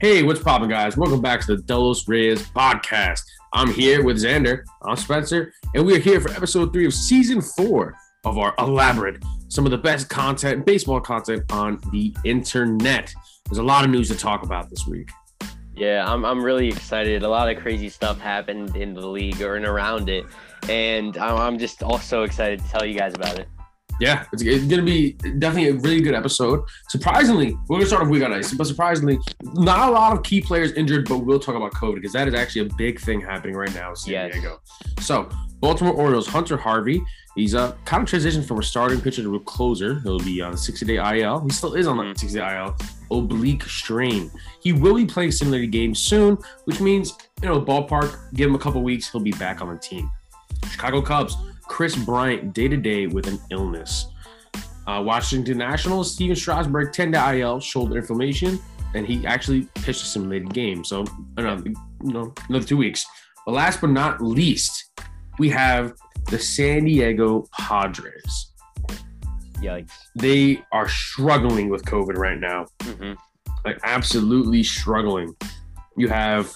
Hey, what's poppin', guys? Welcome back to the Dallas Reyes Podcast. I'm here with Xander, I'm Spencer, and we're here for episode 3 of season 4 of our elaborate, some of the best content, baseball content on the internet. There's a lot of news to talk about this week. Yeah, I'm really excited. A lot of crazy stuff happened in the league or in around it, and I'm just also excited to tell you guys about it. Yeah, it's going to be definitely a really good episode. Surprisingly, we're going to start off week on ice, but surprisingly, not a lot of key players injured, but we'll talk about COVID because that is actually a big thing happening right now in San Diego. So, Baltimore Orioles, Hunter Harvey, he's kind of transitioned from a starting pitcher to a closer. He'll be on a 60-day IL. He still is on the 60-day IL. Oblique strain. He will be playing simulated games soon, which means, ballpark, give him a couple weeks, he'll be back on the team. Chicago Cubs, Chris Bryant day-to-day with an illness. Washington Nationals, Steven Strasburg, 10-day IL, shoulder inflammation, and he actually pitched a simulated game. So, another 2 weeks. But last but not least, we have the San Diego Padres. Yikes. They are struggling with COVID right now. Mm-hmm. Like, absolutely struggling. You have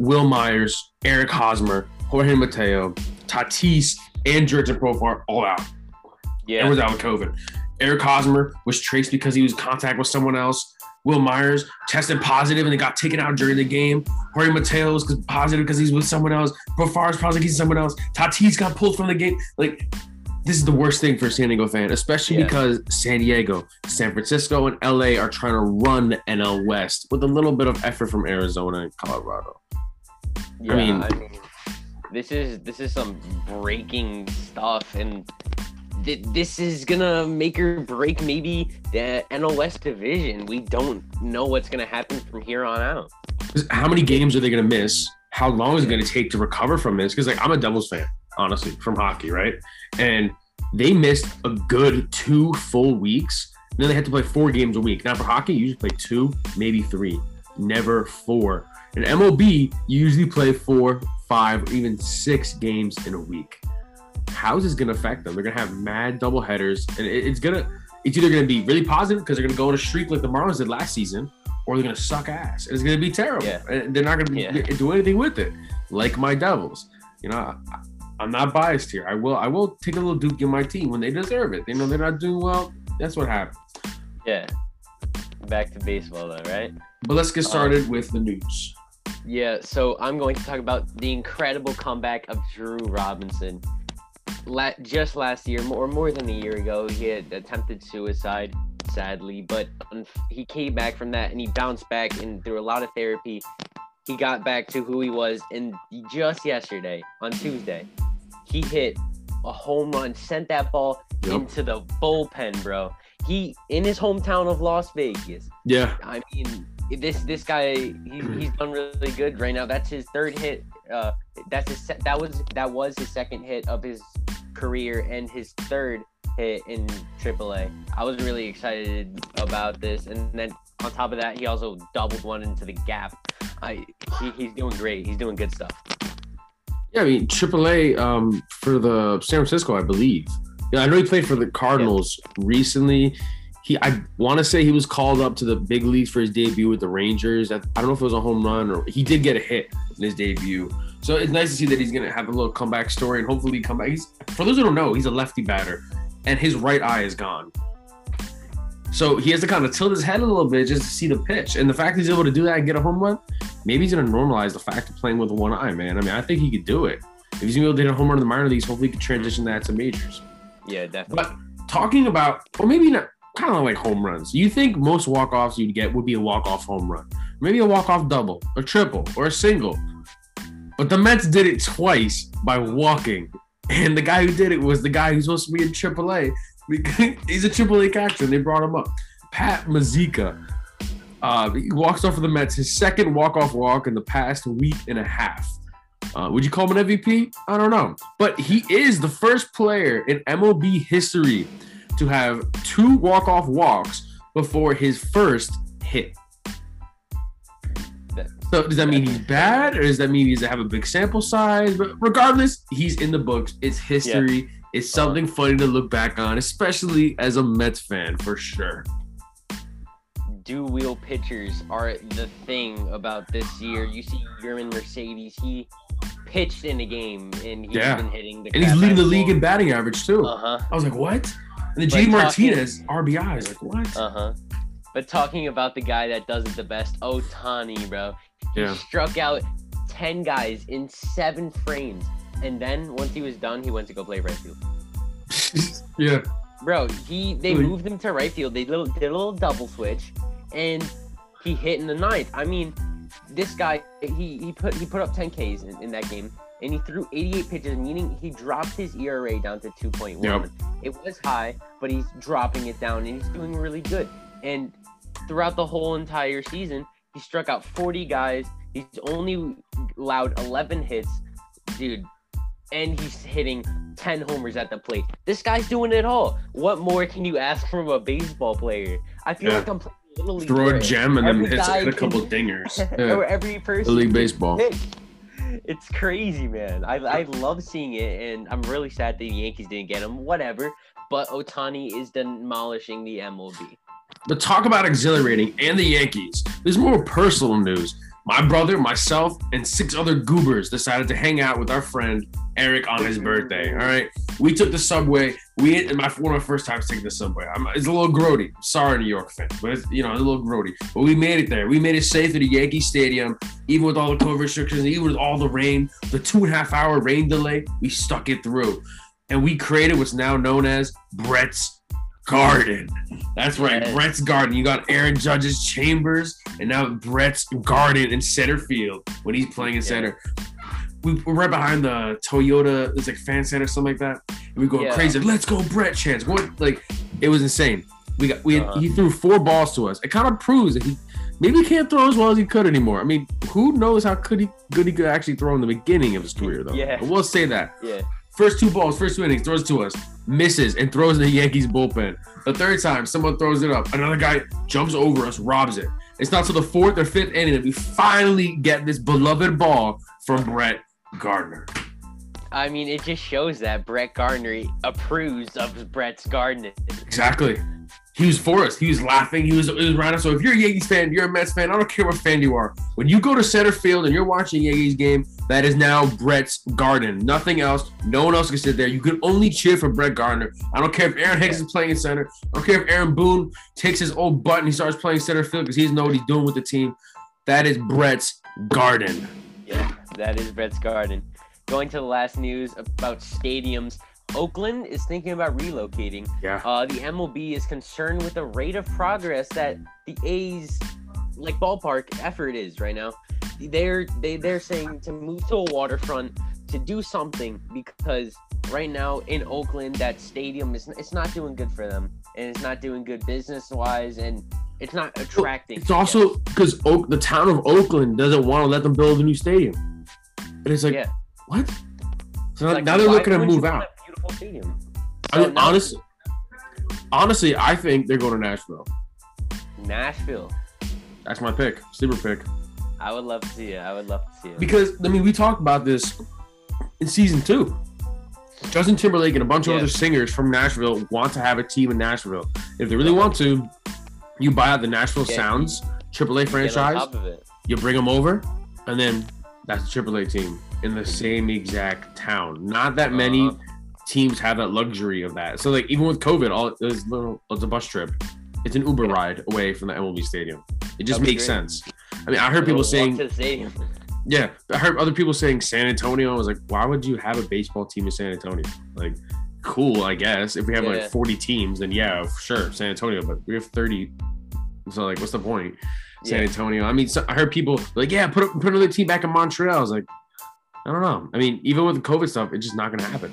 Will Myers, Eric Hosmer, Jorge Mateo, Tatis, and Jordan Profar all out. Yeah. Everyone's out with COVID. Eric Hosmer was traced because he was in contact with someone else. Will Myers tested positive and they got taken out during the game. Jorge Mateo was positive because he's with someone else. Profar's positive because he's someone else. Tatis got pulled from the game. Like, this is the worst thing for a San Diego fan, especially because San Diego, San Francisco, and LA are trying to run the NL West with a little bit of effort from Arizona and Colorado. Yeah, I mean This is some breaking stuff, and this is going to make or break maybe the NL West division. We don't know what's going to happen from here on out. How many games are they going to miss? How long is it going to take to recover from this? Because, I'm a Devils fan, honestly, from hockey, right? And they missed a good 2 full weeks. And then they had to play 4 games a week. Now, for hockey, you usually play 2, maybe 3, never 4. In MLB, you usually play 4, 5, or even 6 games in a week. How is this going to affect them? They're going to have mad doubleheaders, and it's either going to be really positive because they're going to go on a streak like the Marlins did last season, or they're going to suck ass. And it's going to be terrible. Yeah. And they're not going to do anything with it, like my Devils. I'm not biased here. I will take a little Duke in my team when they deserve it. They're not doing well. That's what happens. Yeah. Back to baseball, though, right? But let's get started with the news. Yeah, so I'm going to talk about the incredible comeback of Drew Robinson. Just last year, or more than a year ago, he had attempted suicide, sadly, but he came back from that, and he bounced back, and through a lot of therapy, he got back to who he was, and just yesterday, on Tuesday, he hit a home run, sent that ball into the bullpen, bro. He, in his hometown of Las Vegas. Yeah. I mean, this guy, he's done really good right now. That's his 3rd hit. That was his 2nd hit of his career and his 3rd hit in AAA. I was really excited about this, and then on top of that, he also doubled one into the gap. He's doing great. He's doing good stuff. Yeah, I mean AAA for the San Francisco, I believe. Yeah, I know he played for the Cardinals recently. I want to say he was called up to the big leagues for his debut with the Rangers. I don't know if it was a home run or he did get a hit in his debut. So it's nice to see that he's going to have a little comeback story and hopefully come back. For those who don't know, he's a lefty batter and his right eye is gone. So he has to kind of tilt his head a little bit just to see the pitch. And the fact he's able to do that and get a home run, maybe he's going to normalize the fact of playing with one eye, man. I mean, I think he could do it. If he's going to be able to hit a home run in the minor leagues, hopefully he can transition that to majors. Yeah, definitely. But talking about, or maybe not, kind of like home runs. You think most walk-offs you'd get would be a walk-off home run. Maybe a walk-off double, a triple, or a single. But the Mets did it twice by walking. And the guy who did it was the guy who's supposed to be in AAA. He's a AAA catcher, and they brought him up. Pat Mazika. He walks off for the Mets, his 2nd walk-off walk in the past week and a half. Would you call him an MVP? I don't know. But he is the first player in MLB history to have 2 walk-off walks before his 1st hit. So does that mean he's bad, or does that mean he doesn't have a big sample size? But regardless, he's in the books. It's history. Yeah. It's something funny to look back on, especially as a Mets fan, for sure. dual-wheel pitchers are the thing about this year. You see German Mercedes, he pitched in a game, and he's been hitting the and he's leading the league in batting average, too. I was like, what? And then J. Martinez, RBI. I was like, what? But talking about the guy that does it the best, Ohtani, bro. He struck out 10 guys in 7 frames. And then, once he was done, he went to go play right field. Bro, they moved him to right field. They did a little double switch, and he hit in the 9th. I mean, this guy, he put up 10 Ks in that game, and he threw 88 pitches, meaning he dropped his ERA down to 2.1. It was high, but he's dropping it down, and he's doing really good. And throughout the whole entire season, he struck out 40 guys. He's only allowed 11 hits, dude. And he's hitting 10 homers at the plate. This guy's doing it all. What more can you ask from a baseball player? I feel like I'm playing Little League. Throw a gem and then hit a couple dingers. Or every person. Little League baseball. It's crazy, man. I love seeing it, and I'm really sad that the Yankees didn't get him. Whatever. But Ohtani is demolishing the MLB. But talk about exhilarating and the Yankees. There's more personal news. My brother, myself, and 6 other goobers decided to hang out with our friend Eric on his birthday. All right, we took the subway. One of my first times taking the subway. It's a little grody. Sorry, New York fans, but it's a little grody. But we made it there. We made it safe to the Yankee Stadium, even with all the COVID restrictions, even with all the rain, the 2.5-hour rain delay. We stuck it through, and we created what's now known as Brett's Garden. That's right, yes. Brett's Garden. You got Aaron Judge's Chambers, and now Brett's Garden in center field when he's playing in center. We're right behind the Toyota, it's like fan center, something like that. And we go crazy. Let's go, Brett! Chance. Like it was insane. He threw 4 balls to us. It kind of proves that he can't throw as well as he could anymore. I mean, who knows how good he could actually throw in the beginning of his career though. Yeah, but we'll say that. Yeah. First 2 balls, first 2 innings, throws to us, misses, and throws in the Yankees bullpen. The 3rd time, someone throws it up. Another guy jumps over us, robs it. It's not till the 4th or 5th inning that we finally get this beloved ball from Brett Gardner. I mean, it just shows that Brett Gardner approves of Brett's Garden. Exactly. He was for us. He was laughing. It was around us. So if you're a Yankees fan, you're a Mets fan, I don't care what fan you are. When you go to center field and you're watching a Yankees game, that is now Brett's Garden. Nothing else. No one else can sit there. You can only cheer for Brett Gardner. I don't care if Aaron Hicks is playing in center. I don't care if Aaron Boone takes his old butt and he starts playing center field because he doesn't know what he's doing with the team. That is Brett's Garden. Yeah, that is Brett's Garden. Going to the last news about stadiums. Oakland is thinking about relocating. The MLB is concerned with the rate of progress that the A's ballpark effort is right now. They're saying to move to a waterfront, to do something, because right now in Oakland that stadium it's not doing good for them, and it's not doing good business wise, and it's not attracting. It's also because the town of Oakland doesn't want to let them build a new stadium, and it's like what? So now they're looking to move out. Stadium. So I mean, honestly, I think they're going to Nashville. That's my pick. Sleeper pick. I would love to see it. Because, I mean, we talked about this in season 2. Justin Timberlake and a bunch of other singers from Nashville want to have a team in Nashville. If they really want to, you buy out the Nashville Sounds, AAA franchise, you bring them over, and then that's the AAA team in the same exact town. Not that many teams have that luxury of that. So even with COVID, it's a bus trip. It's an Uber ride away from the MLB stadium. It just makes sense. I mean, I heard people saying I heard other people saying San Antonio. I was like, why would you have a baseball team in San Antonio? Like, cool, I guess. If we have 40 teams, then sure, San Antonio, but we have 30. So what's the point? San Antonio. I mean, so I heard people put another team back in Montreal. I was like, I don't know. I mean, even with the COVID stuff, it's just not going to happen.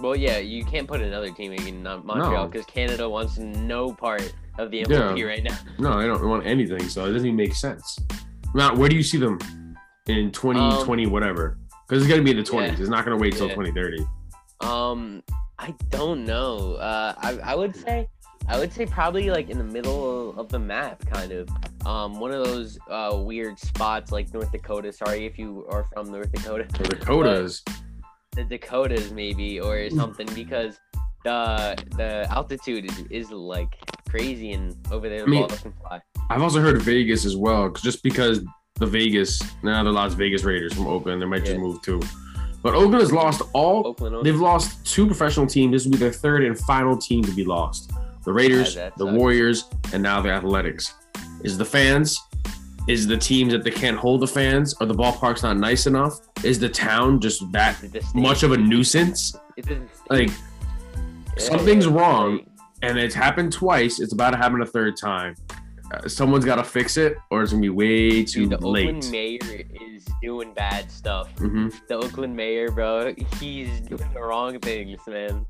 Well, you can't put another team in Montreal because Canada wants no part of the MLB right now. No, they don't want anything, so it doesn't even make sense. Matt, where do you see them in 2020, whatever? Because it's going to be in the 20s. Yeah. It's not going to wait till 2030. I don't know. I would say probably in the middle of the map, kind of. One of those weird spots like North Dakota. Sorry if you are from North Dakota. The Dakotas maybe or something, because the altitude is crazy, and over there the ball doesn't fly. I've also heard Vegas as well, just because the Las Vegas Raiders from Oakland, they might just move too. But Oakland has lost all. They've lost two professional teams. This will be their third and final team to be lost. The Raiders, the Warriors, and now the Athletics. Is the fans? Is the teams that they can't hold the fans? Are the ballparks not nice enough? Is the town just that much of a nuisance? Like, something's wrong, and it's happened twice. It's about to happen a third time. Someone's got to fix it, or it's going to be way too late. The Oakland mayor is doing bad stuff. Mm-hmm. The Oakland mayor, bro, he's doing the wrong things, man.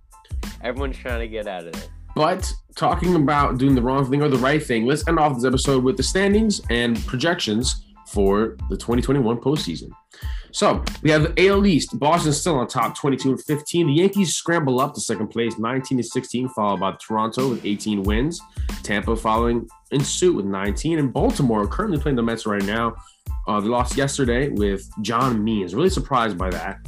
Everyone's trying to get out of it. But talking about doing the wrong thing or the right thing, let's end off this episode with the standings and projections for the 2021 postseason. So we have the AL East. Boston's still on top, 22-15. The Yankees scramble up to second place, 19-16, followed by Toronto with 18 wins. Tampa following in suit with 19. And Baltimore currently playing the Mets right now. They lost yesterday with John Means. Really surprised by that.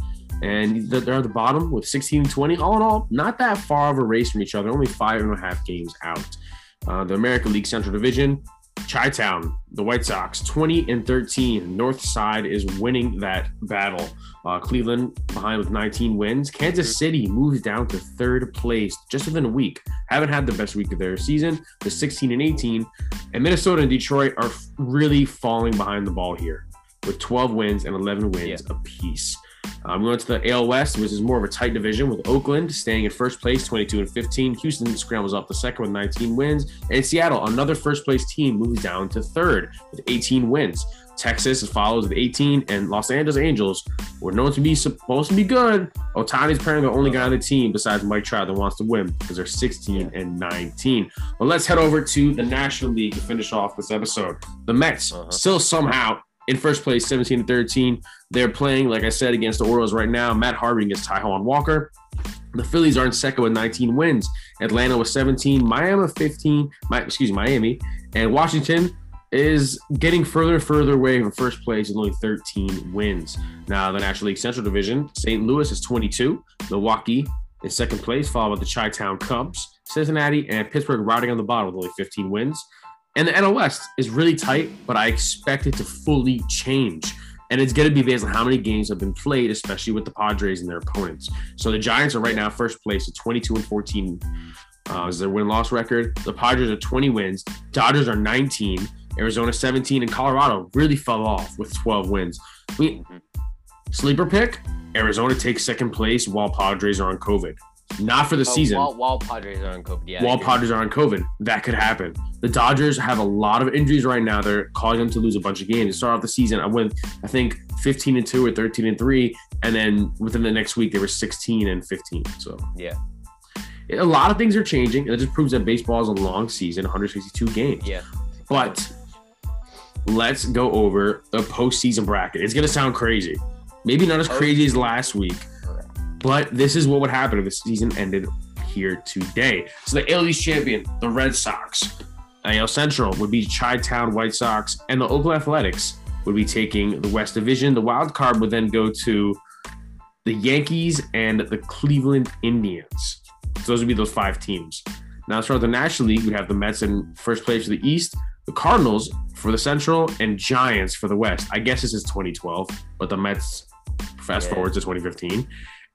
And they're at the bottom with 16-20. All in all, not that far of a race from each other. Only 5.5 games out. The American League Central Division, Chi-Town, the White Sox, 20-13. North Side is winning that battle. Cleveland behind with 19 wins. Kansas City moves down to third place just within a week. Haven't had the best week of their season. The 16-18. And Minnesota and Detroit are really falling behind the ball here with 12 wins and 11 wins apiece. I'm going to the AL West, which is more of a tight division, with Oakland staying in first place, 22-15. Houston scrambles up the second with 19 wins. And Seattle, another first-place team, moves down to third with 18 wins. Texas follows with 18, and Los Angeles Angels were known to be supposed to be good. Ohtani's apparently the only guy on the team besides Mike Trout that wants to win, because they're 16-19. But let's head over to the National League to finish off this episode. The Mets still somehow in first place, 17-13. They're playing, like I said, against the Orioles right now. Matt Harvey against Taijuan Walker. The Phillies are in second with 19 wins. Atlanta with 17. Miami. And Washington is getting further and further away from first place with only 13 wins. Now, the National League Central Division, St. Louis is 22. Milwaukee in second place, followed by the Chi-Town Cubs. Cincinnati and Pittsburgh riding on the bottom with only 15 wins. And the NL West is really tight, but I expect it to fully change. And it's going to be based on how many games have been played, especially with the Padres and their opponents. So the Giants are right now first place at 22-14 is their win-loss record. The Padres are 20 wins. Dodgers are 19. Arizona 17. And Colorado really fell off with 12 wins. Sleeper pick, Arizona takes second place while Padres are on COVID. Not for the season. While Padres are on COVID. Yeah, while Padres are on COVID. That could happen. The Dodgers have a lot of injuries right now. They're causing them to lose a bunch of games. They start off the season, I went, I think, 15-2 or 13-3. And then within the next week, they were 16-15. So, yeah. A lot of things are changing. And it just proves that baseball is a long season, 162 games. Yeah. But let's go over the postseason bracket. It's going to sound crazy. Maybe not as crazy as last week. But this is what would happen if the season ended here today. So the AL East champion, the Red Sox. AL Central would be Chi-Town White Sox, and the Oakland Athletics would be taking the West Division. The wild card would then go to the Yankees and the Cleveland Indians. So those would be those five teams. Now, as far as the National League, we have the Mets in first place for the East, the Cardinals for the Central, and Giants for the West. I guess this is 2012, but the Mets fast forward to 2015.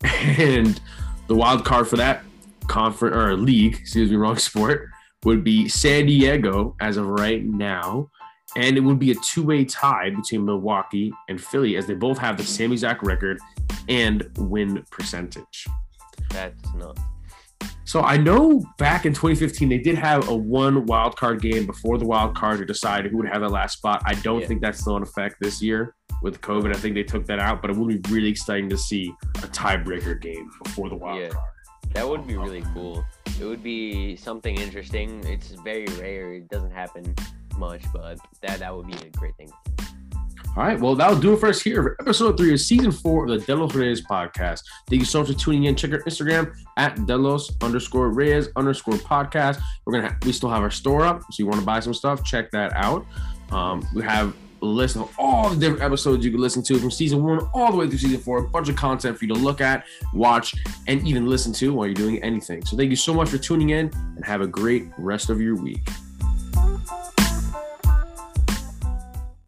And the wild card for that conference or league, excuse me, wrong sport, would be San Diego as of right now. And it would be a two-way tie between Milwaukee and Philly, as they both have the same exact record and win percentage. That's nuts. So I know back in 2015, they did have a one wild card game before the wild card to decide who would have that last spot. I don't think that's still in effect this year with COVID. I think they took that out, but it will be really exciting to see a tiebreaker game before the wild card. That would be really cool. It would be something interesting. It's very rare. It doesn't happen much, but that would be a great thing. All right, well, that'll do it for us here for episode 3 of season 4 of the Dallas Reyes podcast. Thank you so much for tuning in. Check our Instagram at Dallas_Reyes_podcast. We still have our store up, so you want to buy some stuff, check that out. We have a list of all the different episodes you can listen to from season 1 all the way through season 4. A bunch of content for you to look at, watch, and even listen to while you're doing anything. So thank you so much for tuning in, and have a great rest of your week.